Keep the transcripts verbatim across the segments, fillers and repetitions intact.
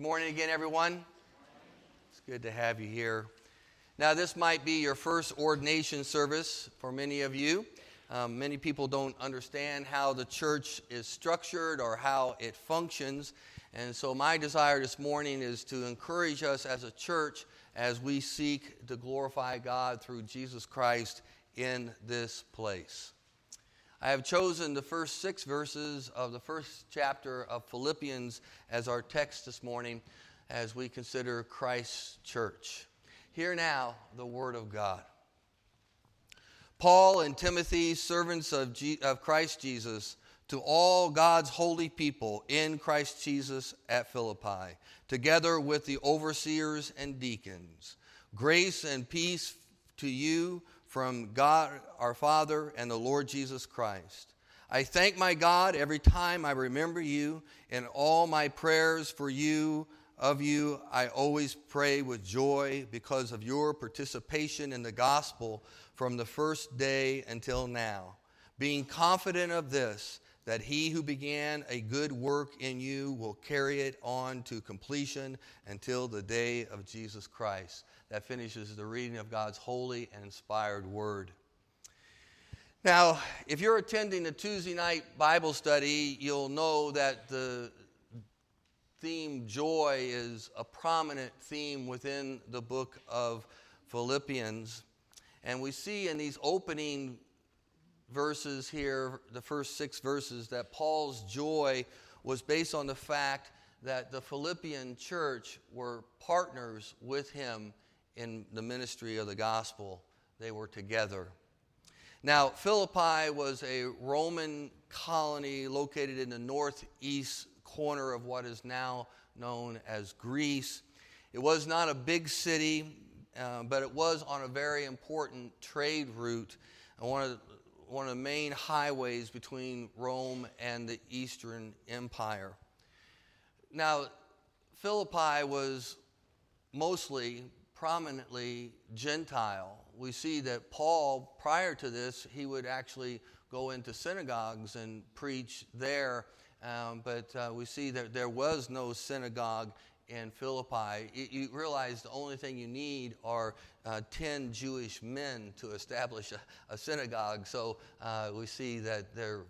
Good morning again, everyone. It's good to have you here. Now, this might be your first ordination service for many of you. Um, many people don't understand how the church is structured or how it functions. And so my desire this morning is to encourage us as a church as we seek to glorify God through Jesus Christ in this place. I have chosen the first six verses of the first chapter of Philippians as our text this morning as we consider Christ's church. Hear now the word of God. Paul and Timothy, servants of, G- of Christ Jesus, to all God's holy people in Christ Jesus at Philippi, together with the overseers and deacons, grace and peace to you from God our Father and the Lord Jesus Christ. I thank my God every time I remember you, and all my prayers for you, of you, I always pray with joy because of your participation in the gospel from the first day until now, being confident of this, that he who began a good work in you will carry it on to completion until the day of Jesus Christ. That finishes the reading of God's holy and inspired word. Now, if you're attending a Tuesday night Bible study, you'll know that the theme joy is a prominent theme within the book of Philippians. And we see in these opening verses here, the first six verses, that Paul's joy was based on the fact that the Philippian church were partners with him in the ministry of the gospel. They were together. Now, Philippi was a Roman colony located in the northeast corner of what is now known as Greece. It was not a big city, uh, but it was on a very important trade route, and one of the one of the main highways between Rome and the Eastern Empire. Now, Philippi was mostly, prominently Gentile. We see that Paul, prior to this, he would actually go into synagogues and preach there, um, but uh, we see that there was no synagogue in Philippi. You realize the only thing you need are uh, ten Jewish men to establish a, a synagogue. So uh, we see that there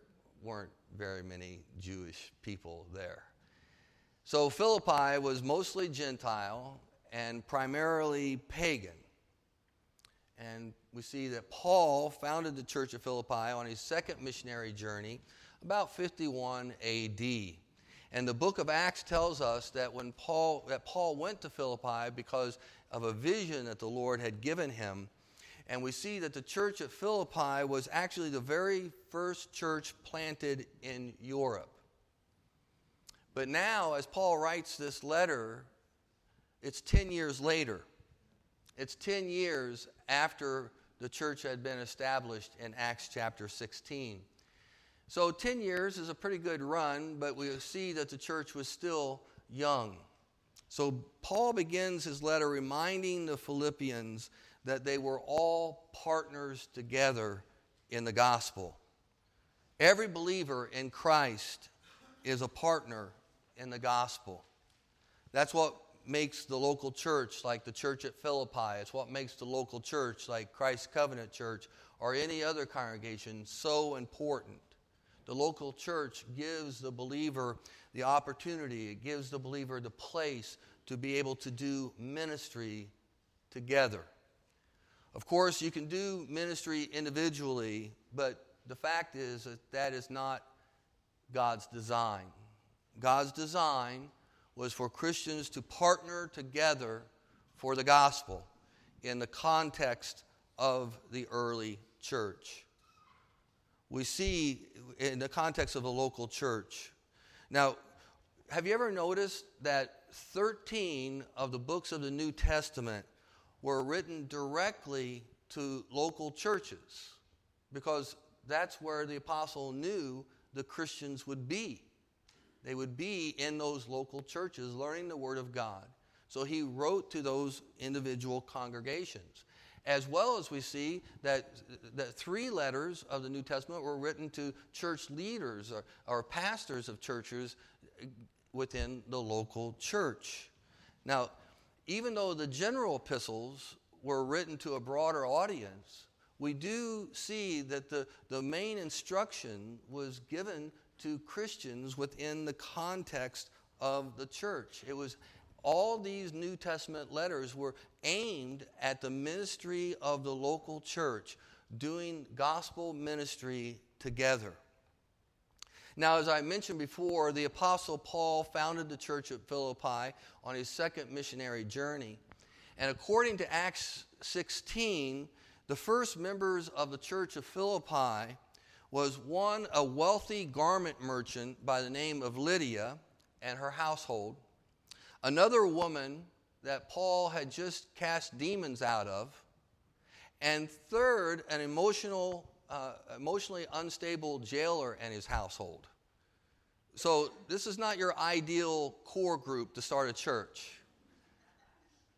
weren't very many Jewish people there. So Philippi was mostly Gentile and primarily pagan. And we see that Paul founded the church of Philippi on his second missionary journey about fifty-one A D And the book of Acts tells us that when Paul that Paul went to Philippi because of a vision that the Lord had given him. And we see that the church at Philippi was actually the very first church planted in Europe. But now, as Paul writes this letter, it's ten years later. It's ten years after the church had been established in Acts chapter sixteen. So ten years is a pretty good run, but we see that the church was still young. So Paul begins his letter reminding the Philippians that they were all partners together in the gospel. Every believer in Christ is a partner in the gospel. That's what makes the local church like the church at Philippi. It's what makes the local church like Christ Covenant Church or any other congregation so important. The local church gives the believer the opportunity. It gives the believer the place to be able to do ministry together. Of course, you can do ministry individually, but the fact is that that is not God's design. God's design was for Christians to partner together for the gospel in the context of the early church. We see in the context of a local church. Now, have you ever noticed that thirteen of the books of the New Testament were written directly to local churches? Because that's where the apostle knew the Christians would be. They would be in those local churches learning the word of God. So he wrote to those individual congregations. As well as we see that, that three letters of the New Testament were written to church leaders or, or pastors of churches within the local church. Now, even though the general epistles were written to a broader audience, we do see that the, the main instruction was given to Christians within the context of the church. It was all these New Testament letters were aimed at the ministry of the local church, doing gospel ministry together. Now, as I mentioned before, the Apostle Paul founded the church at Philippi on his second missionary journey. And according to Acts sixteen, the first members of the church of Philippi was one, a wealthy garment merchant by the name of Lydia and her household. Another woman that Paul had just cast demons out of. And third, an emotional Uh, emotionally unstable jailer and his household. So this is not your ideal core group to start a church.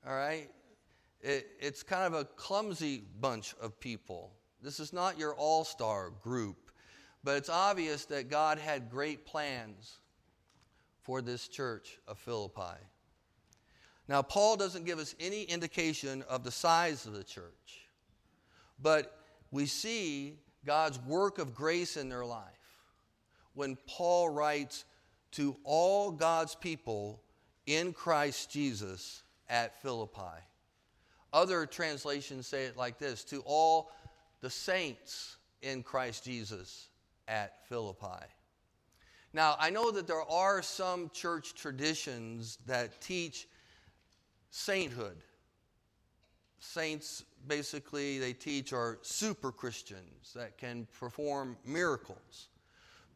All right? It, it's kind of a clumsy bunch of people. This is not your all-star group. But it's obvious that God had great plans for this church of Philippi. Now, Paul doesn't give us any indication of the size of the church. But we see God's work of grace in their life when Paul writes to all God's people in Christ Jesus at Philippi. Other translations say it like this, to all the saints in Christ Jesus at Philippi. Now, I know that there are some church traditions that teach sainthood. Saints, basically, they teach are super Christians that can perform miracles.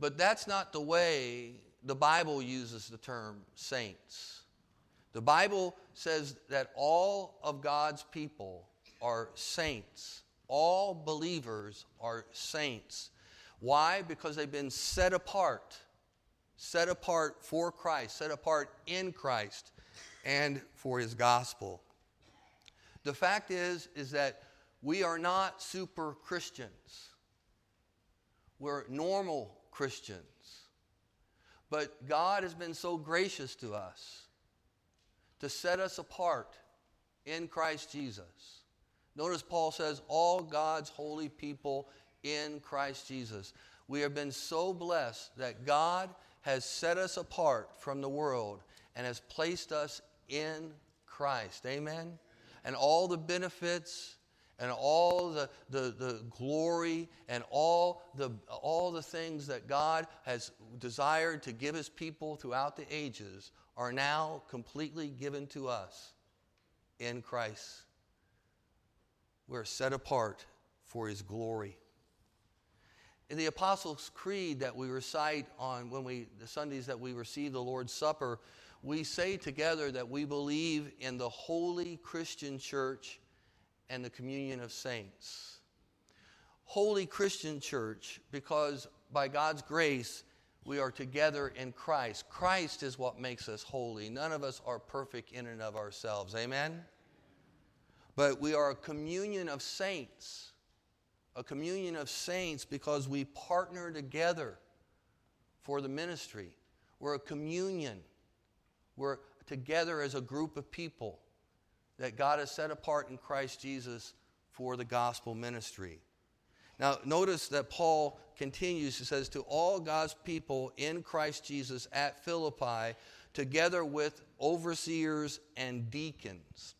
But that's not the way the Bible uses the term saints. The Bible says that all of God's people are saints. All believers are saints. Why? Because they've been set apart. Set apart for Christ. Set apart in Christ and for his gospel. The fact is, is that we are not super Christians. We're normal Christians. But God has been so gracious to us to set us apart in Christ Jesus. Notice Paul says, all God's holy people in Christ Jesus. We have been so blessed that God has set us apart from the world and has placed us in Christ. Amen? And all the benefits and all the, the, the glory and all the, all the things that God has desired to give his people throughout the ages are now completely given to us in Christ. We're set apart for his glory. In the Apostles' Creed that we recite on when we the Sundays that we receive the Lord's Supper, we say together that we believe in the holy Christian church and the communion of saints. Holy Christian church, because by God's grace, we are together in Christ. Christ is what makes us holy. None of us are perfect in and of ourselves. Amen? But we are a communion of saints. A communion of saints because we partner together for the ministry. We're a communion. We're together as a group of people that God has set apart in Christ Jesus for the gospel ministry. Now, notice that Paul continues. He says, to all God's people in Christ Jesus at Philippi, together with overseers and deacons.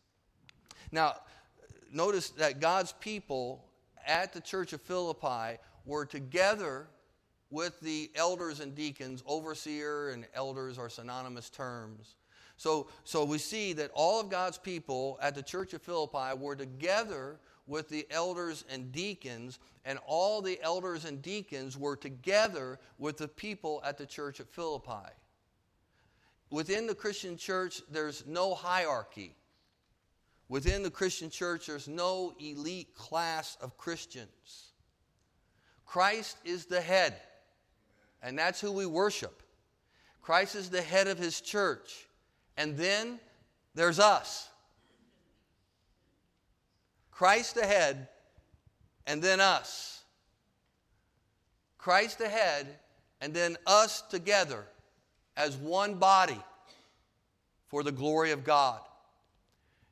Now, notice that God's people at the church of Philippi were together with the elders and deacons. Overseer and elders are synonymous terms. So, so we see that all of God's people at the church of Philippi were together with the elders and deacons, and all the elders and deacons were together with the people at the church of Philippi. Within the Christian church, there's no hierarchy. Within the Christian church, there's no elite class of Christians. Christ is the head. And that's who we worship. Christ is the head of his church. And then there's us. Christ the head, and then us. Christ the head, and then us together as one body for the glory of God.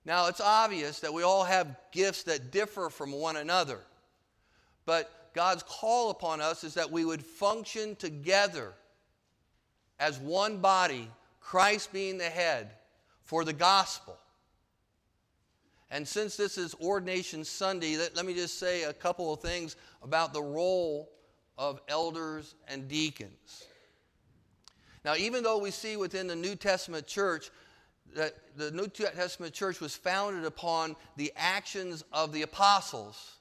Now, it's obvious that we all have gifts that differ from one another, but God's call upon us is that we would function together as one body, Christ being the head, for the gospel. And since this is Ordination Sunday, let, let me just say a couple of things about the role of elders and deacons. Now, even though we see within the New Testament church that the New Testament church was founded upon the actions of the apostles,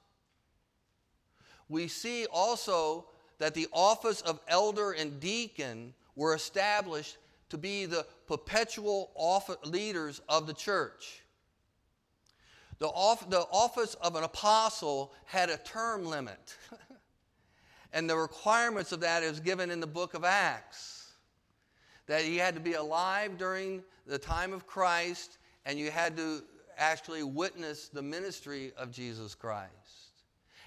we see also that the office of elder and deacon were established to be the perpetual leaders of the church. The office of an apostle had a term limit, and the requirements of that is given in the book of Acts, that he had to be alive during the time of Christ, and you had to actually witness the ministry of Jesus Christ.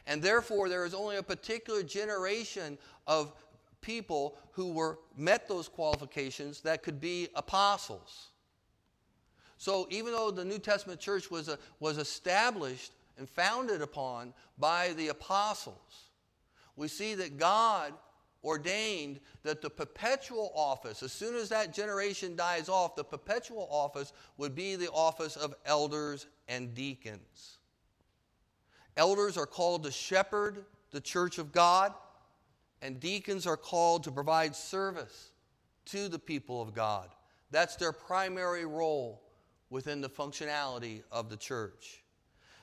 And therefore, there is only a particular generation of people who were met those qualifications that could be apostles. So even though the New Testament church was, a, was established and founded upon by the apostles, we see that God ordained that the perpetual office, as soon as that generation dies off, the perpetual office would be the office of elders and deacons. Elders are called to shepherd the church of God, and deacons are called to provide service to the people of God. That's their primary role within the functionality of the church.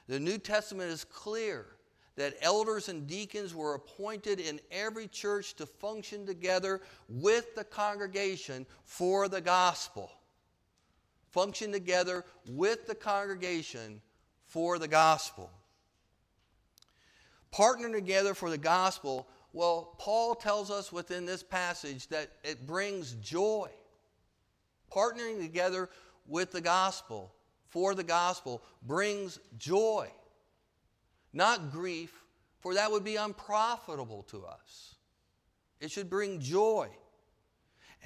The New Testament is clear that elders and deacons were appointed in every church to function together with the congregation for the gospel. Function together with the congregation for the gospel. Partnering together for the gospel, well, Paul tells us within this passage that it brings joy. Partnering together with the gospel, for the gospel, brings joy, not grief, for that would be unprofitable to us. It should bring joy.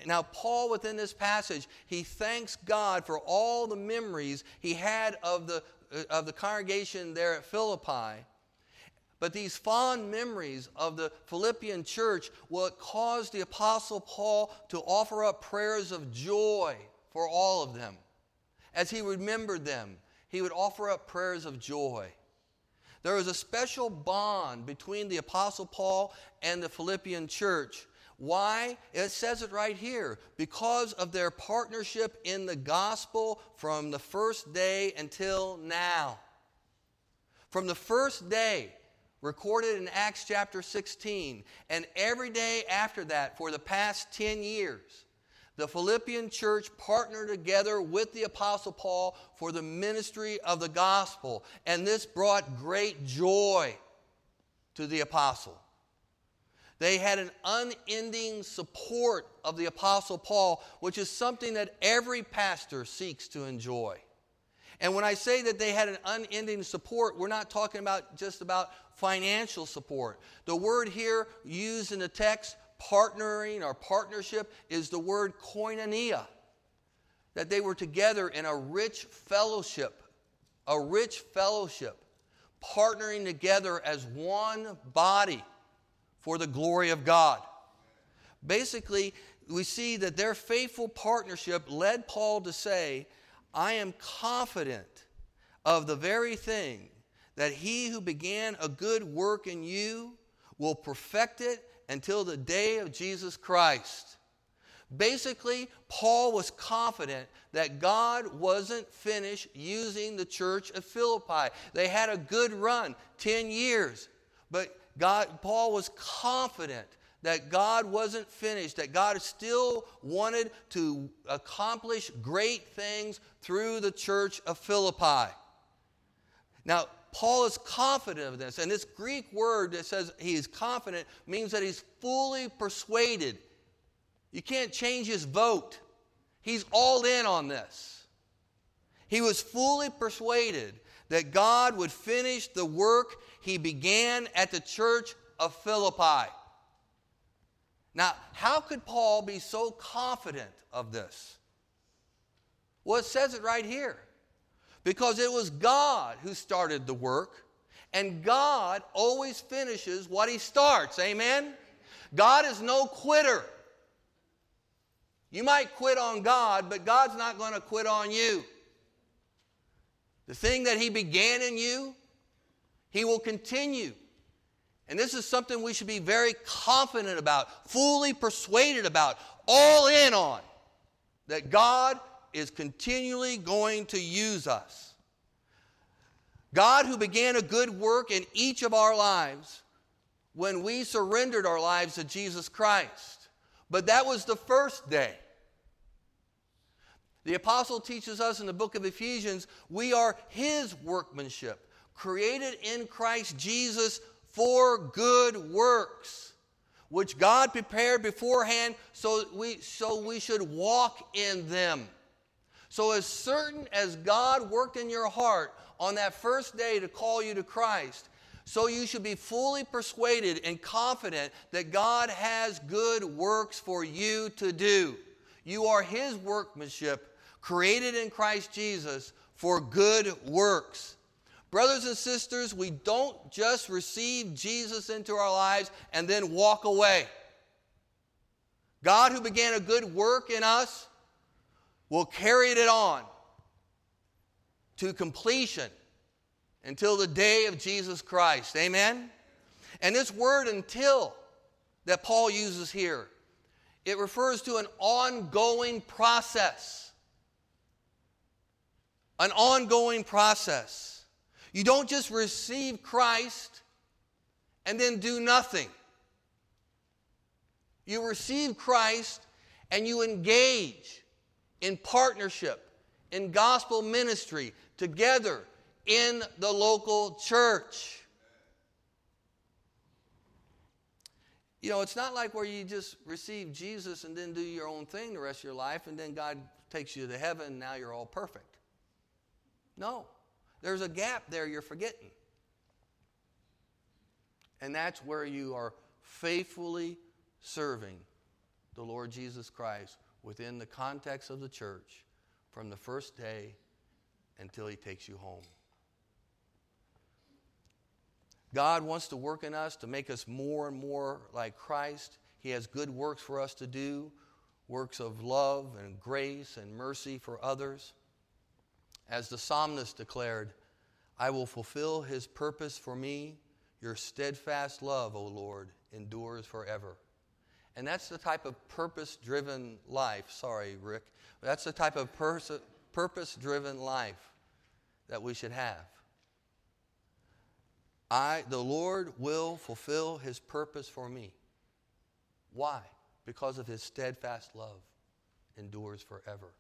Now, Paul, within this passage, he thanks God for all the memories he had of the, of the congregation there at Philippi. But these fond memories of the Philippian church, well, it caused the Apostle Paul to offer up prayers of joy for all of them. As he remembered them, he would offer up prayers of joy. There was a special bond between the Apostle Paul and the Philippian church. Why? It says it right here. Because of their partnership in the gospel from the first day until now. From the first day, recorded in Acts chapter sixteen, and every day after that for the past ten years, the Philippian church partnered together with the Apostle Paul for the ministry of the gospel, and this brought great joy to the apostle. They had an unending support of the Apostle Paul, which is something that every pastor seeks to enjoy. And when I say that they had an unending support, we're not talking about just about financial support. The word here used in the text, partnering or partnership, is the word koinonia, that they were together in a rich fellowship, a rich fellowship, partnering together as one body for the glory of God. Basically, we see that their faithful partnership led Paul to say, I am confident of the very thing that he who began a good work in you will perfect it until the day of Jesus Christ. Basically, Paul was confident that God wasn't finished using the church of Philippi. They had a good run, ten years. But God, Paul was confident that God wasn't finished, that God still wanted to accomplish great things through the church of Philippi. Now, Paul is confident of this, and this Greek word that says he is confident means that he's fully persuaded. You can't change his vote. He's all in on this. He was fully persuaded that God would finish the work he began at the church of Philippi. Now, how could Paul be so confident of this? Well, it says it right here. Because it was God who started the work, and God always finishes what He starts. Amen? God is no quitter. You might quit on God, but God's not going to quit on you. The thing that He began in you, He will continue. And this is something we should be very confident about, fully persuaded about, all in on, that God is continually going to use us. God, who began a good work in each of our lives when we surrendered our lives to Jesus Christ. But that was the first day. The apostle teaches us in the book of Ephesians, we are His workmanship, created in Christ Jesus for good works, which God prepared beforehand so we, so we should walk in them. So as certain as God worked in your heart on that first day to call you to Christ, so you should be fully persuaded and confident that God has good works for you to do. You are His workmanship, created in Christ Jesus for good works. Brothers and sisters, we don't just receive Jesus into our lives and then walk away. God, who began a good work in us, will carry it on to completion until the day of Jesus Christ. Amen? And this word "until" that Paul uses here, it refers to an ongoing process. An ongoing process. You don't just receive Christ and then do nothing. You receive Christ and you engage in partnership, in gospel ministry, together in the local church. You know, it's not like where you just receive Jesus and then do your own thing the rest of your life, and then God takes you to heaven and now you're all perfect. No. There's a gap there you're forgetting. And that's where you are faithfully serving the Lord Jesus Christ within the context of the church from the first day until He takes you home. God wants to work in us to make us more and more like Christ. He has good works for us to do, works of love and grace and mercy for others. As the psalmist declared, "I will fulfill His purpose for me. Your steadfast love, O Lord, endures forever." And that's the type of purpose-driven life. Sorry, Rick. That's the type of pers- purpose-driven life that we should have. I, the Lord will fulfill His purpose for me. Why? Because of His steadfast love endures forever.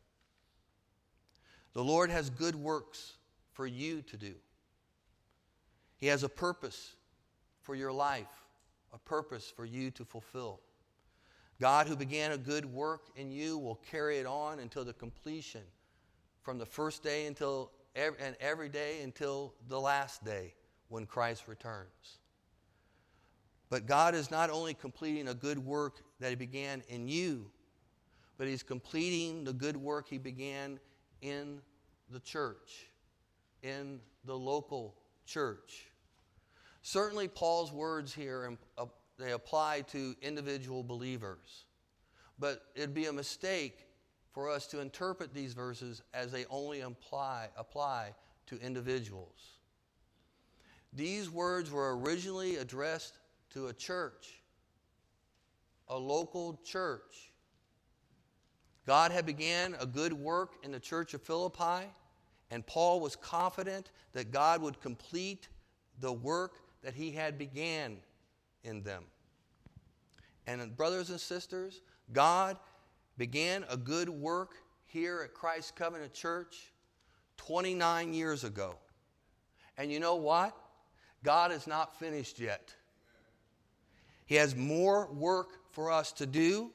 The Lord has good works for you to do. He has a purpose for your life, a purpose for you to fulfill. God, who began a good work in you, will carry it on until the completion, from the first day until every, and every day until the last day when Christ returns. But God is not only completing a good work that He began in you, but He's completing the good work He began in the church, in the local church. Certainly Paul's words here and they apply to individual believers. But it'd be a mistake for us to interpret these verses as they only apply, apply to individuals. These words were originally addressed to a church, a local church. God had began a good work in the church of Philippi, and Paul was confident that God would complete the work that He had began in them. And brothers and sisters, God began a good work here at Christ Covenant Church twenty-nine years ago. And you know what? God is not finished yet. He has more work for us to do,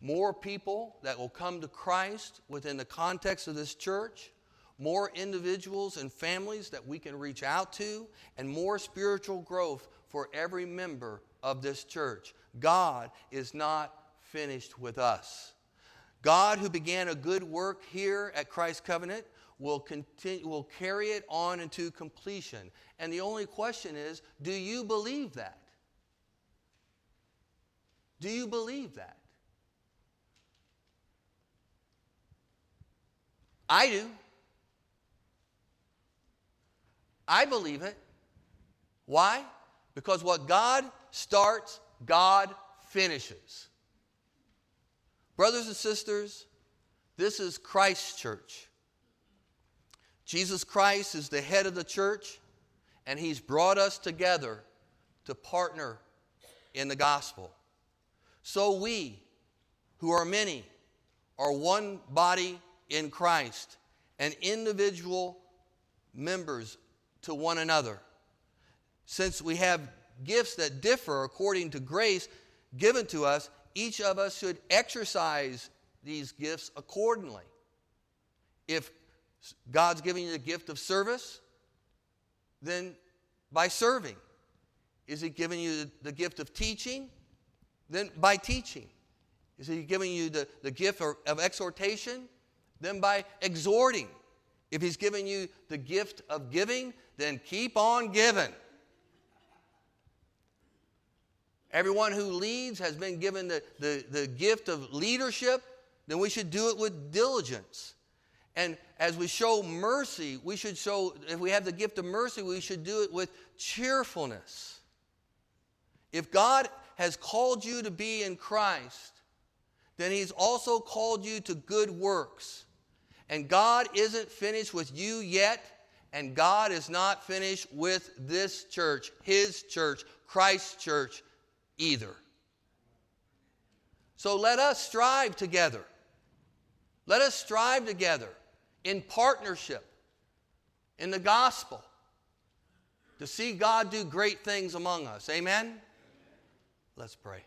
more people that will come to Christ within the context of this church, more individuals and families that we can reach out to, and more spiritual growth for every member of this church. God is not finished with us. God, who began a good work here at Christ Covenant, will continue, will carry it on into completion. And the only question is, do you believe that? Do you believe that? I do. I believe it. Why? Because what God starts, God finishes. Brothers and sisters, this is Christ's church. Jesus Christ is the head of the church, and he's brought us together to partner in the gospel. So we, who are many, are one body in Christ and individual members to one another. Since we have gifts that differ according to grace given to us, each of us should exercise these gifts accordingly. If God's giving you the gift of service, then by serving. Is he giving you the gift of teaching? Then by teaching. Is he giving you the, the gift of, of exhortation? Then by exhorting. If he's giving you the gift of giving, then keep on giving. Everyone who leads has been given the, the, the gift of leadership, then we should do it with diligence. And as we show mercy, we should show, if we have the gift of mercy, we should do it with cheerfulness. If God has called you to be in Christ, then he's also called you to good works. And God isn't finished with you yet, and God is not finished with this church, his church, Christ's church either. So let us strive together. Let us strive together in partnership, in the gospel, to see God do great things among us. Amen? Amen. Let's pray.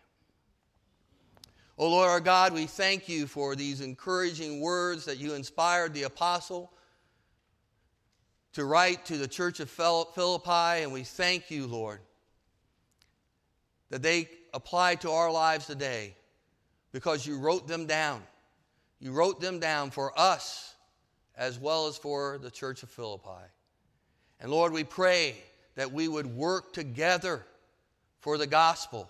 O Lord our God, we thank you for these encouraging words that you inspired the apostle to write to the church of Philippi, and we thank you, Lord, that they apply to our lives today because you wrote them down. You wrote them down for us as well as for the church of Philippi. And Lord, we pray that we would work together for the gospel,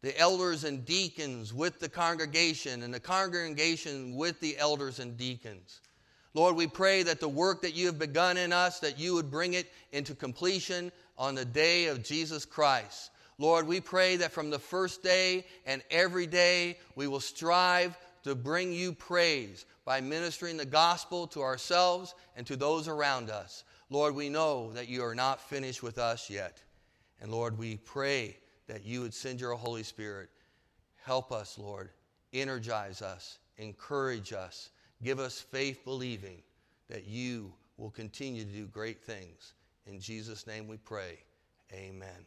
the elders and deacons with the congregation and the congregation with the elders and deacons. Lord, we pray that the work that you have begun in us, that you would bring it into completion on the day of Jesus Christ. Lord, we pray that from the first day and every day we will strive to bring you praise by ministering the gospel to ourselves and to those around us. Lord, we know that you are not finished with us yet. And Lord, we pray that you would send your Holy Spirit. Help us, Lord. Energize us. Encourage us. Give us faith believing that you will continue to do great things. In Jesus' name we pray. Amen.